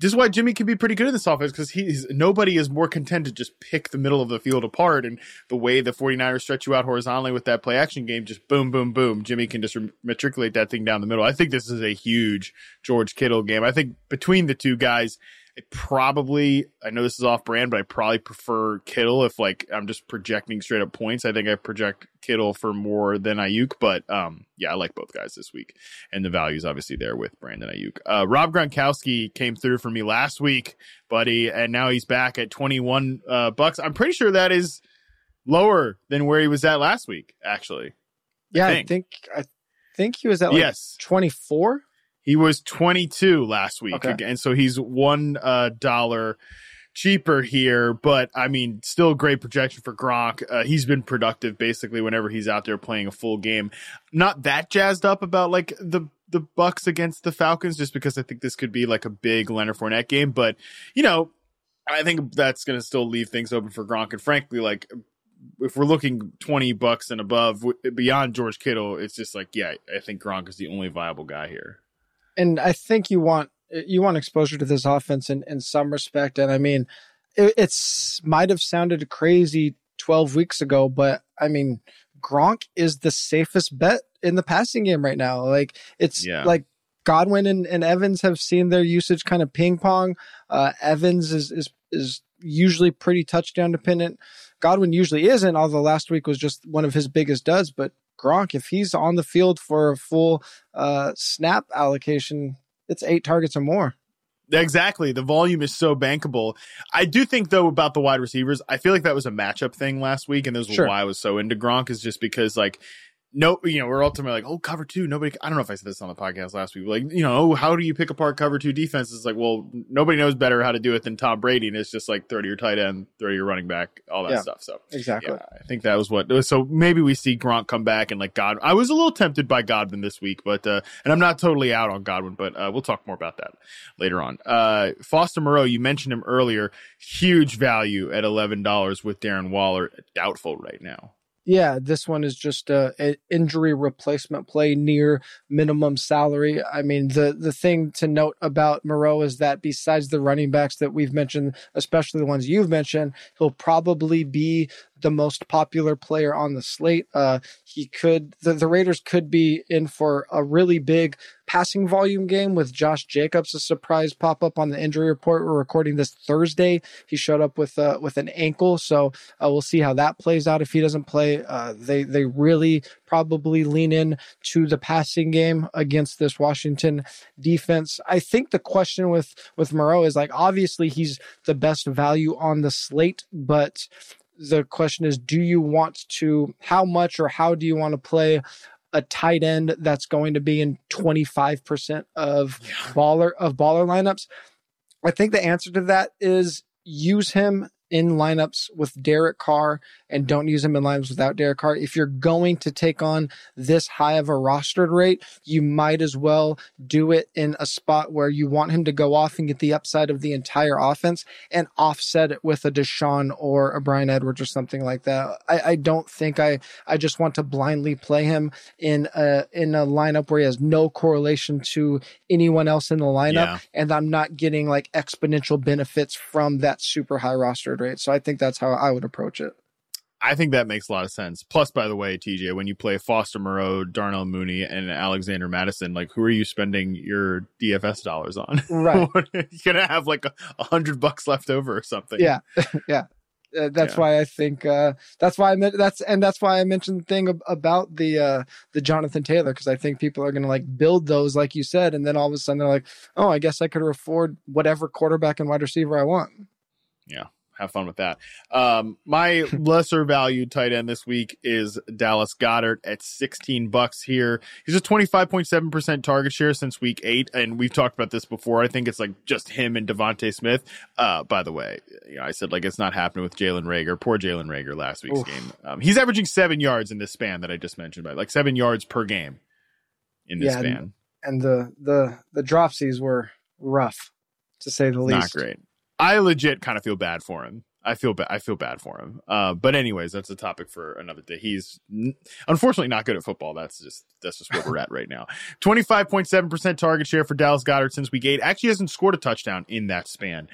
This is why Jimmy can be pretty good in this offense, because nobody is more content to just pick the middle of the field apart. And the way the 49ers stretch you out horizontally with that play action game, just boom, boom, boom, Jimmy can just matriculate that thing down the middle. I think this is a huge George Kittle game. I think between the two guys, I know this is off brand, but I probably prefer Kittle if, like, I'm just projecting straight up points. I think I project Kittle for more than Ayuk, but I like both guys this week, and the value's obviously there with Brandon Ayuk. Rob Gronkowski came through for me last week, buddy, and now he's back at $21. I'm pretty sure that is lower than where he was at last week, actually. Yeah, I think he was at like 24. He was 22 last week, and so he's $1 cheaper here. But I mean, still great projection for Gronk. He's been productive basically whenever he's out there playing a full game. Not that jazzed up about like the Bucs against the Falcons, just because I think this could be like a big Leonard Fournette game. But you know, I think that's going to still leave things open for Gronk. And frankly, like, if we're looking $20 and above beyond George Kittle, it's just like, yeah, I think Gronk is the only viable guy here. And I think you want exposure to this offense in some respect. And I mean, it might have sounded crazy 12 weeks ago, but I mean, Gronk is the safest bet in the passing game right now. Like, it's like Godwin and Evans have seen their usage kind of ping pong. Evans is usually pretty touchdown dependent. Godwin usually isn't, although last week was just one of his biggest duds. But Gronk, if he's on the field for a full snap allocation, it's 8 targets or more. Exactly. The volume is so bankable. I do think, though, about the wide receivers, I feel like that was a matchup thing last week, and that's why I was so into Gronk, is just because, like, no, you know, we're ultimately like, cover two. Nobody, I don't know if I said this on the podcast last week, like, you know, how do you pick apart cover two defenses? Like, well, nobody knows better how to do it than Tom Brady. And it's just like 30 your tight end, 30 your running back, all that stuff. So exactly. Yeah, I think that was so maybe we see Gronk come back and like Godwin. I was a little tempted by Godwin this week, but, and I'm not totally out on Godwin, but we'll talk more about that later on. Foster Moreau, you mentioned him earlier, huge value at $11 with Darren Waller, doubtful right now. Yeah, this one is just an injury replacement play near minimum salary. I mean, the thing to note about Moreau is that besides the running backs that we've mentioned, especially the ones you've mentioned, he'll probably be the most popular player on the slate. The Raiders could be in for a really big passing volume game with Josh Jacobs, a surprise pop up on the injury report. We're recording this Thursday. He showed up with an ankle. So we'll see how that plays out. If he doesn't play, they really probably lean in to the passing game against this Washington defense. I think the question with Moreau is, like, obviously he's the best value on the slate, but the question is, how do you want to play a tight end that's going to be in 25% of baller lineups? I think the answer to that is use him in lineups with Derek Carr and don't use him in lineups without Derek Carr. If you're going to take on this high of a rostered rate, you might as well do it in a spot where you want him to go off and get the upside of the entire offense and offset it with a Deshaun or a Bryan Edwards or something like that. I don't think I just want to blindly play him in a lineup where he has no correlation to anyone else in the lineup, and I'm not getting like exponential benefits from that super high rostered rate. So I think that's how I would approach it. I think that makes a lot of sense. Plus, by the way, TJ, when you play Foster Moreau, Darnell Mooney, and Alexander Madison, like, who are you spending your DFS dollars on? Right. You're going to have like $100 left over or something. Yeah. Yeah. Why I think that's why I mentioned the thing about the Jonathan Taylor, because I think people are going to like build those, like you said, and then all of a sudden they're like, oh, I guess I could afford whatever quarterback and wide receiver I want. Yeah, have fun with that. My lesser valued tight end this week is Dallas Goedert at $16 here. He's a 25.7% target share since week 8, and we've talked about this before. I think it's like just him and Devonta Smith. By the way, I said like it's not happening with Jalen Reagor. Poor Jalen Reagor last week's game. He's averaging 7 yards in this span that I just mentioned, by like 7 yards per game in this span. And the dropsies were rough, to say the least. Not great. I legit kind of feel bad for him. I feel bad for him. But anyways, that's a topic for another day. He's unfortunately not good at football. That's just where we're at right now. 25.7% target share for Dallas Goedert since week 8. Actually hasn't scored a touchdown in that span.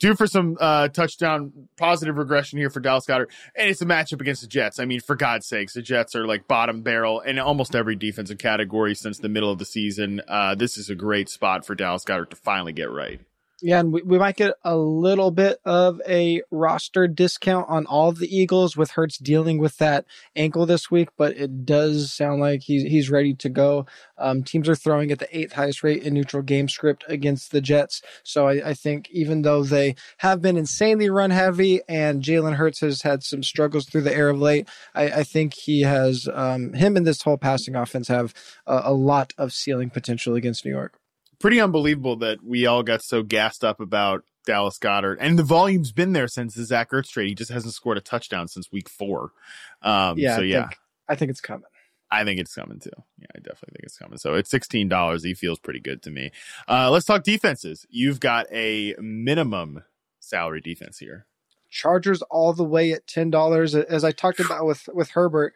Due for some touchdown positive regression here for Dallas Goedert. And it's a matchup against the Jets. I mean, for God's sakes, the Jets are like bottom barrel in almost every defensive category since the middle of the season. This is a great spot for Dallas Goedert to finally get right. Yeah, and we might get a little bit of a roster discount on all of the Eagles with Hurts dealing with that ankle this week, but it does sound like he's ready to go. Teams are throwing at the 8th highest rate in neutral game script against the Jets. So I think even though they have been insanely run heavy and Jalen Hurts has had some struggles through the air of late, I think he has him and this whole passing offense have a lot of ceiling potential against New York. Pretty unbelievable that we all got so gassed up about Dallas Goedert, and the volume's been there since the Zach Ertz trade. He just hasn't scored a touchdown since week 4. I think it's coming. I think it's coming too. Yeah, I definitely think it's coming. So at $16, he feels pretty good to me. Let's talk defenses. You've got a minimum salary defense here. Chargers all the way at $10. As I talked about with Herbert,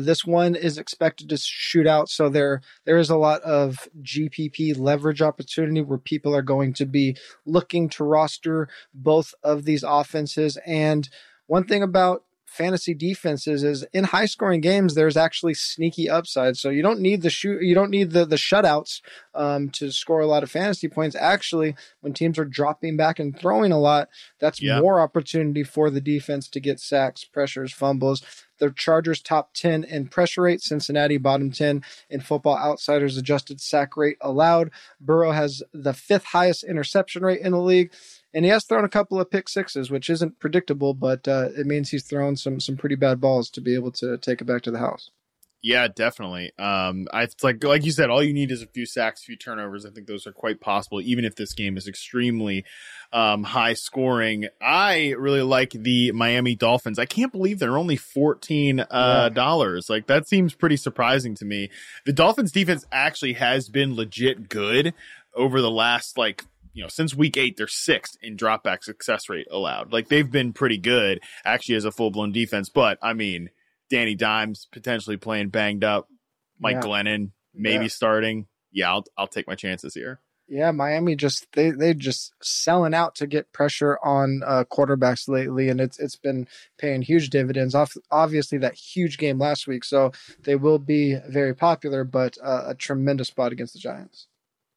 this one is expected to shoot out, so there is a lot of GPP leverage opportunity where people are going to be looking to roster both of these offenses. And one thing about fantasy defenses is in high scoring games, there's actually sneaky upside. So you don't need the shutouts to score a lot of fantasy points. Actually, when teams are dropping back and throwing a lot, that's more opportunity for the defense to get sacks, pressures, fumbles. The Chargers top 10 in pressure rate, Cincinnati bottom 10 in Football Outsiders adjusted sack rate allowed. Burrow has the 5th highest interception rate in the league. And he has thrown a couple of pick sixes, which isn't predictable, but it means he's thrown some pretty bad balls to be able to take it back to the house. Yeah, definitely. It's like you said, all you need is a few sacks, a few turnovers. I think those are quite possible, even if this game is extremely high scoring. I really like the Miami Dolphins. I can't believe they're only $14. Like, that seems pretty surprising to me. The Dolphins defense actually has been legit good over the last, like, since week 8, they're 6th in dropback success rate allowed. Like, they've been pretty good actually as a full blown defense. But I mean, Danny Dimes potentially playing banged up, Mike Glennon maybe starting. Yeah, I'll take my chances here. Yeah, Miami just they just selling out to get pressure on quarterbacks lately, and it's been paying huge dividends. Obviously, that huge game last week, so they will be very popular. But a tremendous spot against the Giants.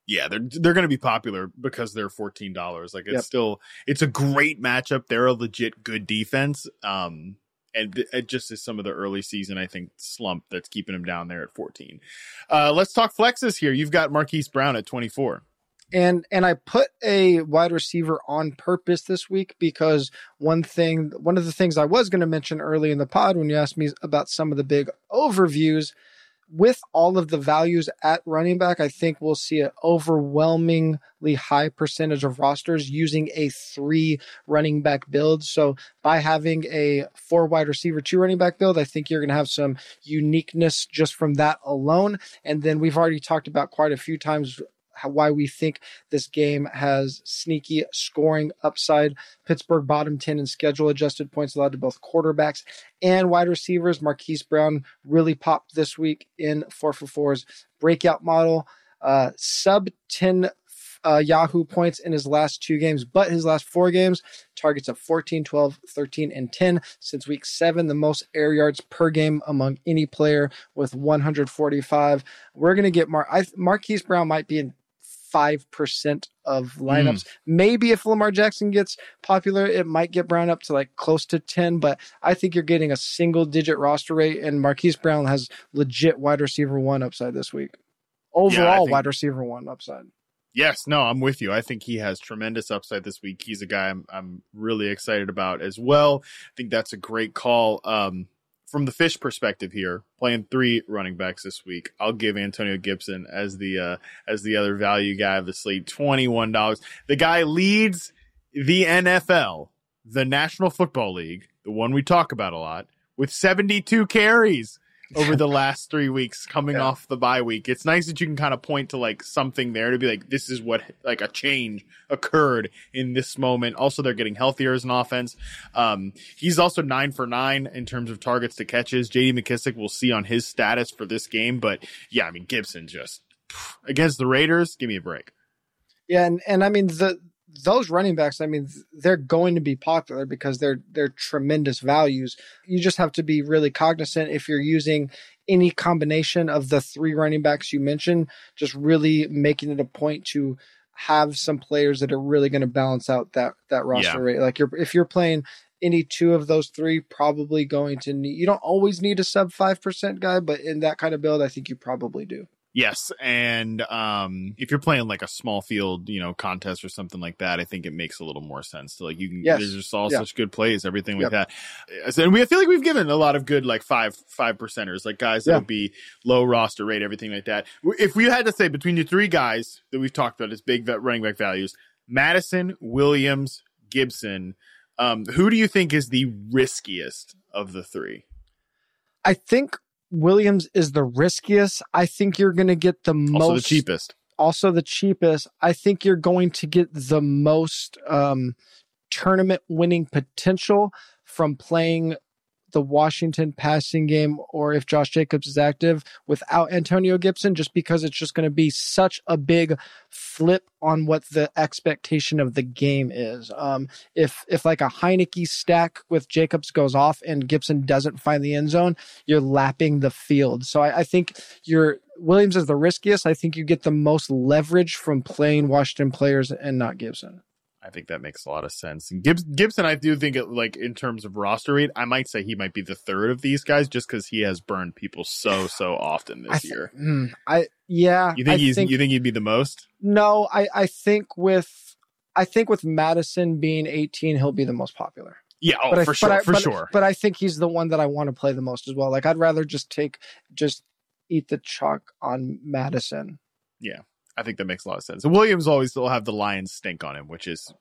Yeah, they're going to be popular because they're $14. Like, it's it's a great matchup. They're a legit good defense. And it just is some of the early season, I think, slump that's keeping him down there at 14. Let's talk flexes here. You've got Marquise Brown at 24. And I put a wide receiver on purpose this week because one of the things I was going to mention early in the pod when you asked me about some of the big overviews with all of the values at running back, I think we'll see an overwhelmingly high percentage of rosters using a 3 running back build. So by having a 4 wide receiver, 2 running back build, I think you're going to have some uniqueness just from that alone. And then we've already talked about quite a few times why we think this game has sneaky scoring upside. Pittsburgh bottom 10 in schedule adjusted points allowed to both quarterbacks and wide receivers. Marquise Brown really popped this week in 4-for-4's breakout model. Sub 10 Yahoo points in his last 2 games, but his last 4 games, targets of 14, 12, 13, and 10 since week 7, the most air yards per game among any player with 145. We're going to get Marquise Brown might be in 5% of lineups. Maybe if Lamar Jackson gets popular, it might get Brown up to like close to 10, but I think you're getting a single digit roster rate, and Marquise Brown has legit wide receiver 1 upside this week. Overall, yeah, wide receiver 1 upside. Yes, no, I'm with you. I think he has tremendous upside this week. He's a guy I'm really excited about as well. I think that's a great call. From the fish perspective here, playing 3 running backs this week, I'll give Antonio Gibson as the other value guy of the slate, $21. The guy leads the NFL, the National Football League, the one we talk about a lot, with 72 carries over the last 3 weeks coming off the bye week. It's nice that you can kind of point to like something there to be like, this is what, like, a change occurred in this moment. Also, they're getting healthier as an offense. He's also 9 for 9 in terms of targets to catches. JD McKissic, we'll see on his status for this game, but yeah, I mean, Gibson just against the Raiders, give me a break. Yeah. And I mean, those running backs, I mean, they're going to be popular because they're tremendous values. You just have to be really cognizant if you're using any combination of the 3 running backs you mentioned, just really making it a point to have some players that are really going to balance out that roster rate. Like if you're playing any 2 of those 3, probably going to need, you don't always need a sub 5% guy, but in that kind of build, I think you probably do. Yes, and if you're playing like a small field, contest or something like that, I think it makes a little more sense to like you can. Yes. There's just all such good plays, everything like that. And I feel like we've given a lot of good like five percenters, like guys that would be low roster rate, everything like that. If we had to say between the 3 guys that we've talked about as big running back values, Madison, Williams, Gibson, who do you think is the riskiest of the 3? I think Williams is the riskiest. I think you're going to get the most. Also the cheapest. I think you're going to get the most tournament winning potential from playing the Washington passing game, or if Josh Jacobs is active, without Antonio Gibson, just because it's just going to be such a big flip on what the expectation of the game is. If like a Heineke stack with Jacobs goes off and Gibson doesn't find the end zone, you're lapping the field. So I think Williams is the riskiest. I think you get the most leverage from playing Washington players and not Gibson. I think that makes a lot of sense. And Gibson, I do think, like in terms of roster rate, I might say he might be the 3rd of these guys, just because he has burned people so often this year. You think he'd be the most? No, I think with Madison being 18, he'll be the most popular. Yeah, sure. But I think he's the one that I want to play the most as well. Like I'd rather just eat the chalk on Madison. Yeah. I think that makes a lot of sense. And Williams always will have the Lions stink on him, which is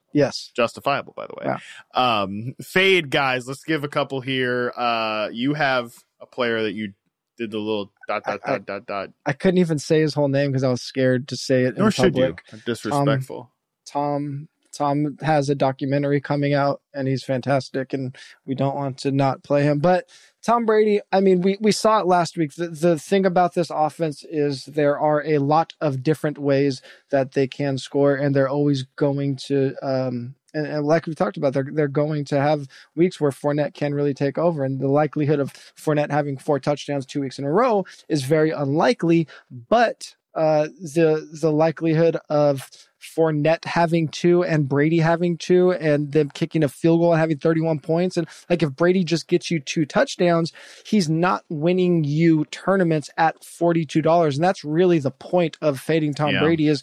justifiable, by the way. Yeah. Fade guys, let's give a couple here. You have a player that you did the little dot. I couldn't even say his whole name because I was scared to say it. Nor should you. Disrespectful. Tom has a documentary coming out, and he's fantastic, and we don't want to not play him. But Tom Brady, I mean, we saw it last week. The thing about this offense is there are a lot of different ways that they can score, and they're always going to and like we talked about, they're going to have weeks where Fournette can really take over, and the likelihood of Fournette having 4 touchdowns 2 weeks in a row is very unlikely, but the likelihood of Fournette having two and Brady having two and them kicking a field goal and having 31 points. And like, if Brady just gets you two touchdowns, he's not winning you tournaments at $42. And that's really the point of fading Tom Brady is,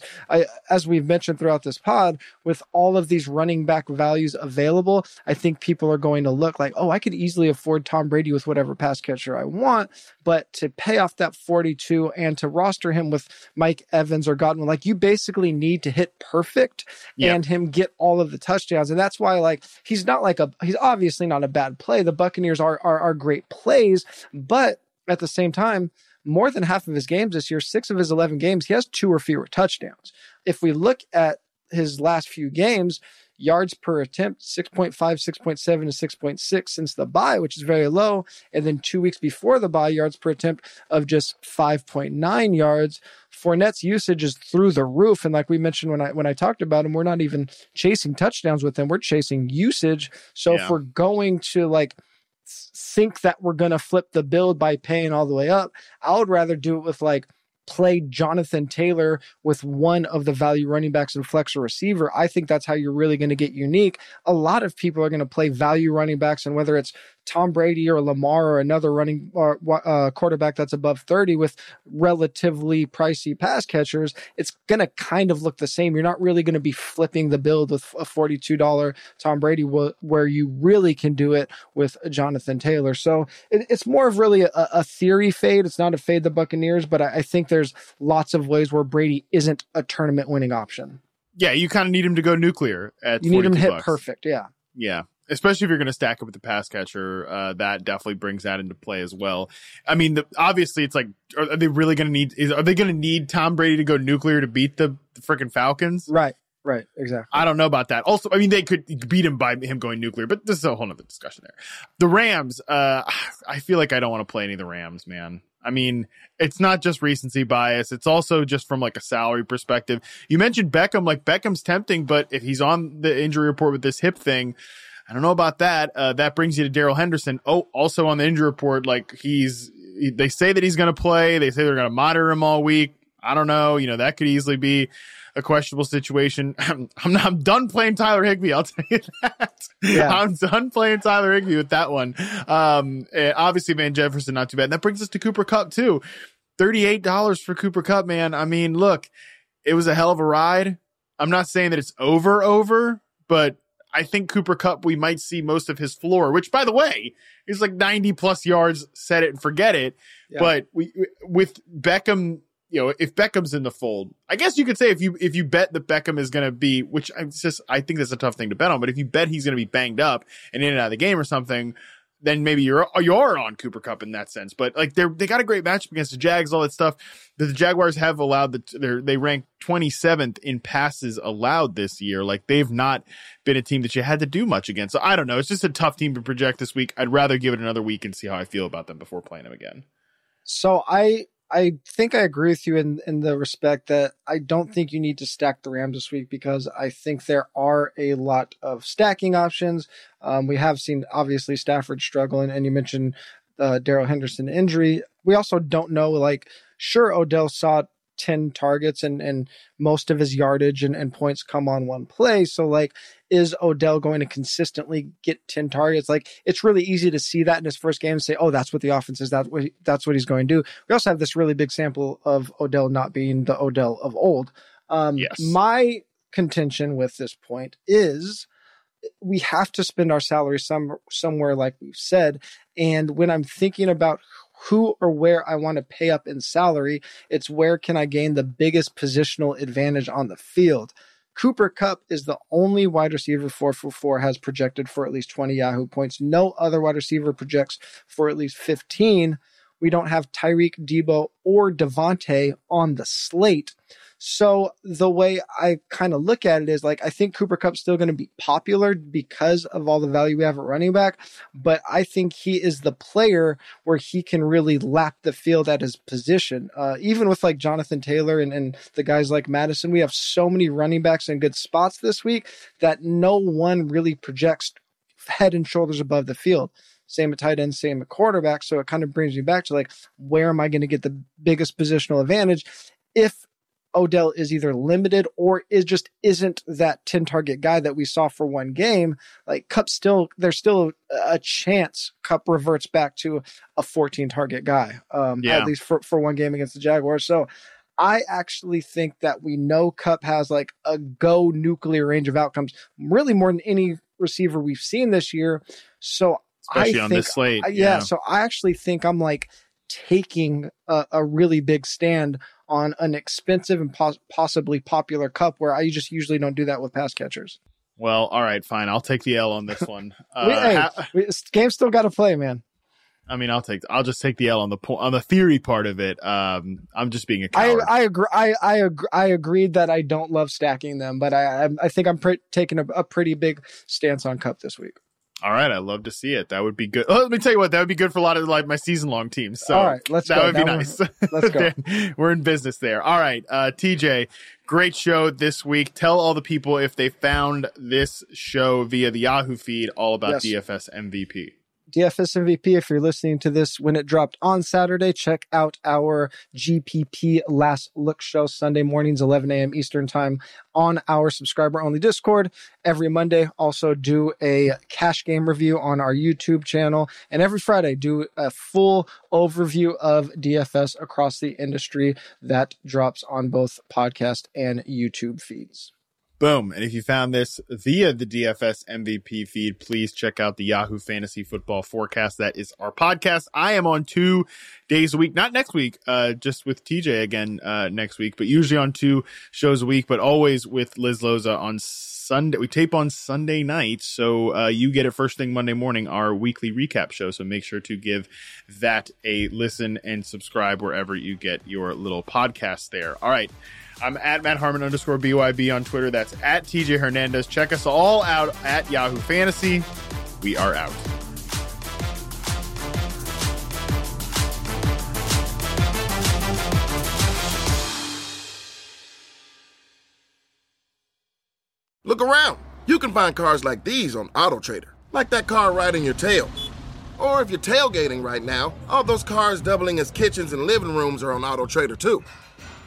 as we've mentioned throughout this pod, with all of these running back values available, I think people are going to look like, oh, I could easily afford Tom Brady with whatever pass catcher I want. But to pay off that 42 and to roster him with Mike Evans or Godwin, like, you basically need to hit perfect and him get all of the touchdowns. And that's why, like, he's not like a, he's obviously not a bad play. The Buccaneers are great plays, but at the same time, more than half of his games this year, 6 of his 11 games, he has 2 or fewer touchdowns. If we look at his last few games, yards per attempt, 6.5, 6.7, and 6.6 since the bye, which is very low. And then 2 weeks before the bye, yards per attempt of just 5.9 yards. Fournette's usage is through the roof. And like we mentioned when I talked about him, we're not even chasing touchdowns with him. We're chasing usage. So if we're going to, like, think that we're going to flip the build by paying all the way up, I would rather do it with, like, play Jonathan Taylor with one of the value running backs and flex or receiver. I think that's how you're really going to get unique. A lot of people are going to play value running backs, and whether it's Tom Brady or Lamar or another running or quarterback that's above 30 with relatively pricey pass catchers, it's going to kind of look the same. You're not really going to be flipping the build with a $42 Tom Brady where you really can do it with Jonathan Taylor. So it's more of really a theory fade. It's not a fade the Buccaneers, but I think there's lots of ways where Brady isn't a tournament winning option. Yeah, you kind of need him to go nuclear at you need him to hit perfect, Yeah. Especially if you're going to stack it with the pass catcher, that definitely brings that into play as well. I mean, obviously, it's like, are they really going to need? Are they going to need Tom Brady to go nuclear to beat the freaking Falcons? Right, exactly. I don't know about that. Also, I mean, they could beat him by him going nuclear, but this is a whole nother discussion there. The Rams, I feel like I don't want to play any of the Rams, man. I mean, it's not just recency bias. It's also just from, like, a salary perspective. You mentioned Beckham. Like, Beckham's tempting, but if he's on the injury report with this hip thing, I don't know about that. That brings you to Darrell Henderson. Oh, also on the injury report, like, they say that he's going to play. They say they're going to monitor him all week. I don't know. You know, that could easily be a questionable situation. I'm done playing Tyler Higbee. I'll tell you that. Yeah. I'm done playing Tyler Higbee with that one. Obviously Van Jefferson, not too bad. And that brings us to Cooper Kupp too. $38 for Cooper Kupp, man. I mean, look, it was a hell of a ride. I'm not saying that it's over, but I think Cooper Kupp, we might see most of his floor, which, by the way, is like 90-plus yards, set it and forget it. Yeah. But with Beckham, you know, if Beckham's in the fold, I guess you could say if you bet that Beckham is going to be, which I think that's a tough thing to bet on, but if you bet he's going to be banged up and in and out of the game or something, then maybe you're on Cooper Kupp in that sense. But, like, they got a great matchup against the Jags, all that stuff. The Jaguars have allowed they rank 27th in passes allowed this year. Like, they've not been a team that you had to do much against. So I don't know. It's just a tough team to project this week. I'd rather give it another week and see how I feel about them before playing them again. So I think I agree with you in the respect that I don't think you need to stack the Rams this week, because I think there are a lot of stacking options. We have seen, obviously, Stafford struggle, and you mentioned Darrell Henderson injury. We also don't know, like, sure, Odell saw 10 targets and most of his yardage and points come on one play. So, like, is Odell going to consistently get 10 targets? Like, it's really easy to see that in his first game and say, oh, that's what the offense is. That's what he's going to do. We also have this really big sample of Odell not being the Odell of old. Yes. My contention with this point is we have to spend our salary somewhere, like we've said. And when I'm thinking about who or where I want to pay up in salary, it's where can I gain the biggest positional advantage on the field. Cooper Kupp is the only wide receiver 444 has projected for at least 20 Yahoo points. No other wide receiver projects for at least 15. We don't have Tyreek, Deebo, or Devontae on the slate. So the way I kind of look at it is, like, I think Cooper Kupp's still going to be popular because of all the value we have at running back, but I think he is the player where he can really lap the field at his position. Even with, like, Jonathan Taylor and the guys like Madison, we have so many running backs in good spots this week that no one really projects head and shoulders above the field. Same at tight end, same at quarterback. So it kind of brings me back to, like, where am I going to get the biggest positional advantage? If Odell is either limited or is just isn't that 10-target guy that we saw for one game. Like Kupp still, there's still a chance Kupp reverts back to a 14-target guy, at least for one game against the Jaguars. So I actually think that we know Kupp has like a go nuclear range of outcomes, really more than any receiver we've seen this year. So especially on this slate. So I actually think I'm like taking a really big stand on an expensive and possibly popular Kupp, where I just usually don't do that with pass catchers. Well, all right, fine. I'll take the L on this one. Game's still got to play, man. I mean, I'll just take the L on the theory part of it. I'm just being a coward. I agreed that I don't love stacking them, but I think I'm taking a pretty big stance on Kupp this week. All right, I love to see it. That would be good. Oh, let me tell you what, that would be good for a lot of like my season-long teams. So all right, let's go. That would be nice. Let's go. We're in business there. All right, TJ, great show this week. Tell all the people if they found this show via the Yahoo feed all about DFS MVP. DFS MVP, if you're listening to this when it dropped on Saturday, check out our GPP Last Look show Sunday mornings, 11 a.m. Eastern time on our subscriber-only Discord. Every Monday, also do a cash game review on our YouTube channel. And every Friday, do a full overview of DFS across the industry that drops on both podcast and YouTube feeds. Boom. And if you found this via the DFS MVP feed, please check out the Yahoo Fantasy Football Forecast. That is our podcast. I am on 2 days a week, not next week, just with TJ again next week, but usually on 2 shows a week, but always with Liz Loza on Sunday. We tape on Sunday night, so you get it first thing Monday morning, our weekly recap show. So make sure to give that a listen and subscribe wherever you get your little podcast there. All right. I'm at @MattHarmon_BYB on Twitter. That's at TJ Hernandez. Check us all out at Yahoo Fantasy. We are out. Look around. You can find cars like these on AutoTrader, like that car riding your tail. Or if you're tailgating right now, all those cars doubling as kitchens and living rooms are on AutoTrader too.